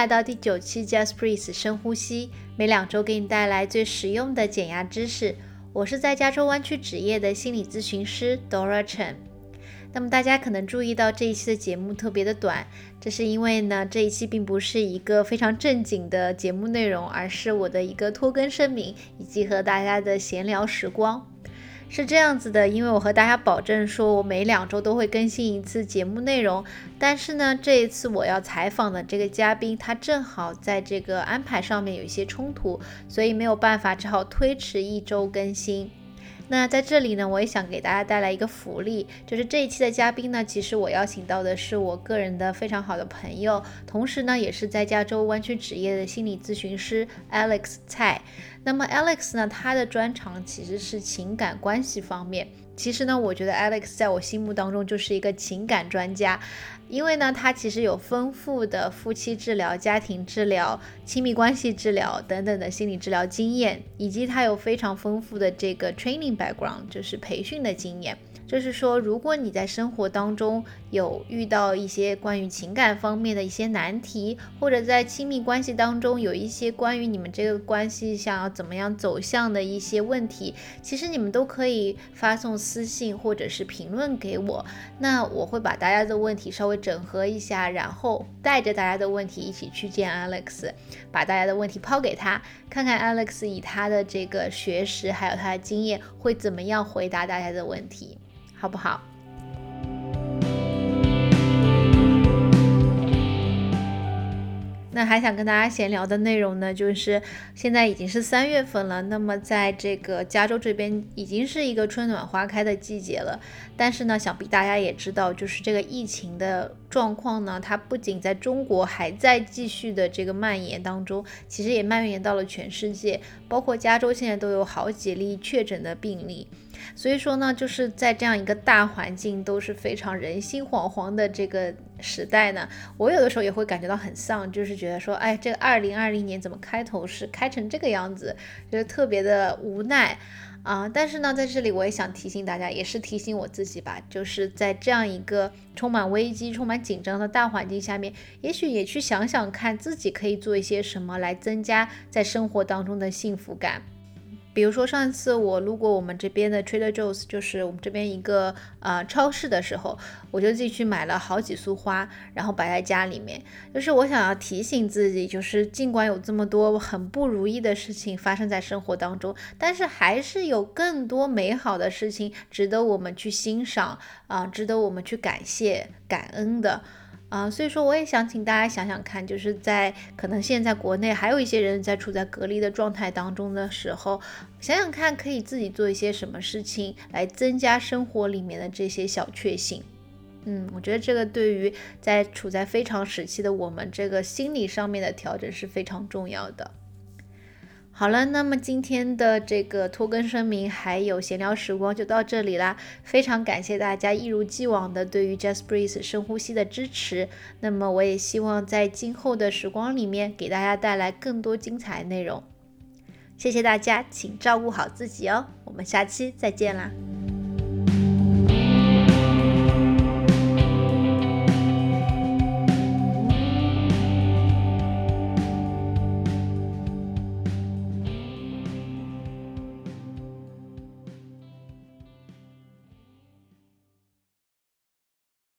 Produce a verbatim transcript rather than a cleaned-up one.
来到第九期 Just Breathe 深呼吸，每两周给你带来最实用的减压知识。我是在加州湾区执业的心理咨询师 Dora Chen。那么大家可能注意到这一期的节目特别的短，这是因为呢这一期并不是一个非常正经的节目内容，而是我的一个拖更声明，以及和大家的闲聊时光。是这样子的，因为我和大家保证说我每两周都会更新一次节目内容，但是呢这一次我要采访的这个嘉宾他正好在这个安排上面有一些冲突，所以没有办法，只好推迟一周更新。那在这里呢，我也想给大家带来一个福利，就是这一期的嘉宾呢，其实我邀请到的是我个人的非常好的朋友，同时呢也是在加州湾区执业的心理咨询师 Alex Tsai。那么 Alex 呢，他的专长其实是情感关系方面。其实呢，我觉得 Alex 在我心目当中就是一个情感专家，因为呢他其实有丰富的夫妻治疗、家庭治疗、亲密关系治疗等等的心理治疗经验，以及他有非常丰富的这个 training background， 就是培训的经验。就是说，如果你在生活当中有遇到一些关于情感方面的一些难题，或者在亲密关系当中有一些关于你们这个关系想要怎么样走向的一些问题，其实你们都可以发送私信或者是评论给我，那我会把大家的问题稍微整合一下，然后带着大家的问题一起去见 Alex， 把大家的问题抛给他，看看 Alex 以他的这个学识还有他的经验会怎么样回答大家的问题，好不好？那还想跟大家闲聊的内容呢，就是现在已经是三月份了，那么在这个加州这边已经是一个春暖花开的季节了，但是呢想必大家也知道，就是这个疫情的状况呢，它不仅在中国还在继续的这个蔓延当中，其实也蔓延到了全世界，包括加州现在都有好几例确诊的病例。所以说呢，就是在这样一个大环境都是非常人心惶惶的这个时代呢，我有的时候也会感觉到很丧，就是觉得说，哎，这个二零二零年怎么开头是开成这个样子，就是特别的无奈啊。但是呢，在这里我也想提醒大家，也是提醒我自己吧，就是在这样一个充满危机、充满紧张的大环境下面，也许也去想想看自己可以做一些什么来增加在生活当中的幸福感。比如说上次我路过我们这边的 Trader Joe's， 就是我们这边一个呃超市的时候，我就自己去买了好几束花，然后摆在家里面。就是我想要提醒自己，就是尽管有这么多很不如意的事情发生在生活当中，但是还是有更多美好的事情值得我们去欣赏啊、呃，值得我们去感谢、感恩的。啊、呃，所以说我也想请大家想想看，就是在可能现在国内还有一些人在处在隔离的状态当中的时候，想想看可以自己做一些什么事情来增加生活里面的这些小确幸。嗯，我觉得这个对于在处在非常时期的我们这个心理上面的调整是非常重要的。好了，那么今天的这个拖更声明还有闲聊时光就到这里啦，非常感谢大家一如既往的对于 Just Breathe 深呼吸的支持，那么我也希望在今后的时光里面给大家带来更多精彩内容。谢谢大家，请照顾好自己哦，我们下期再见啦。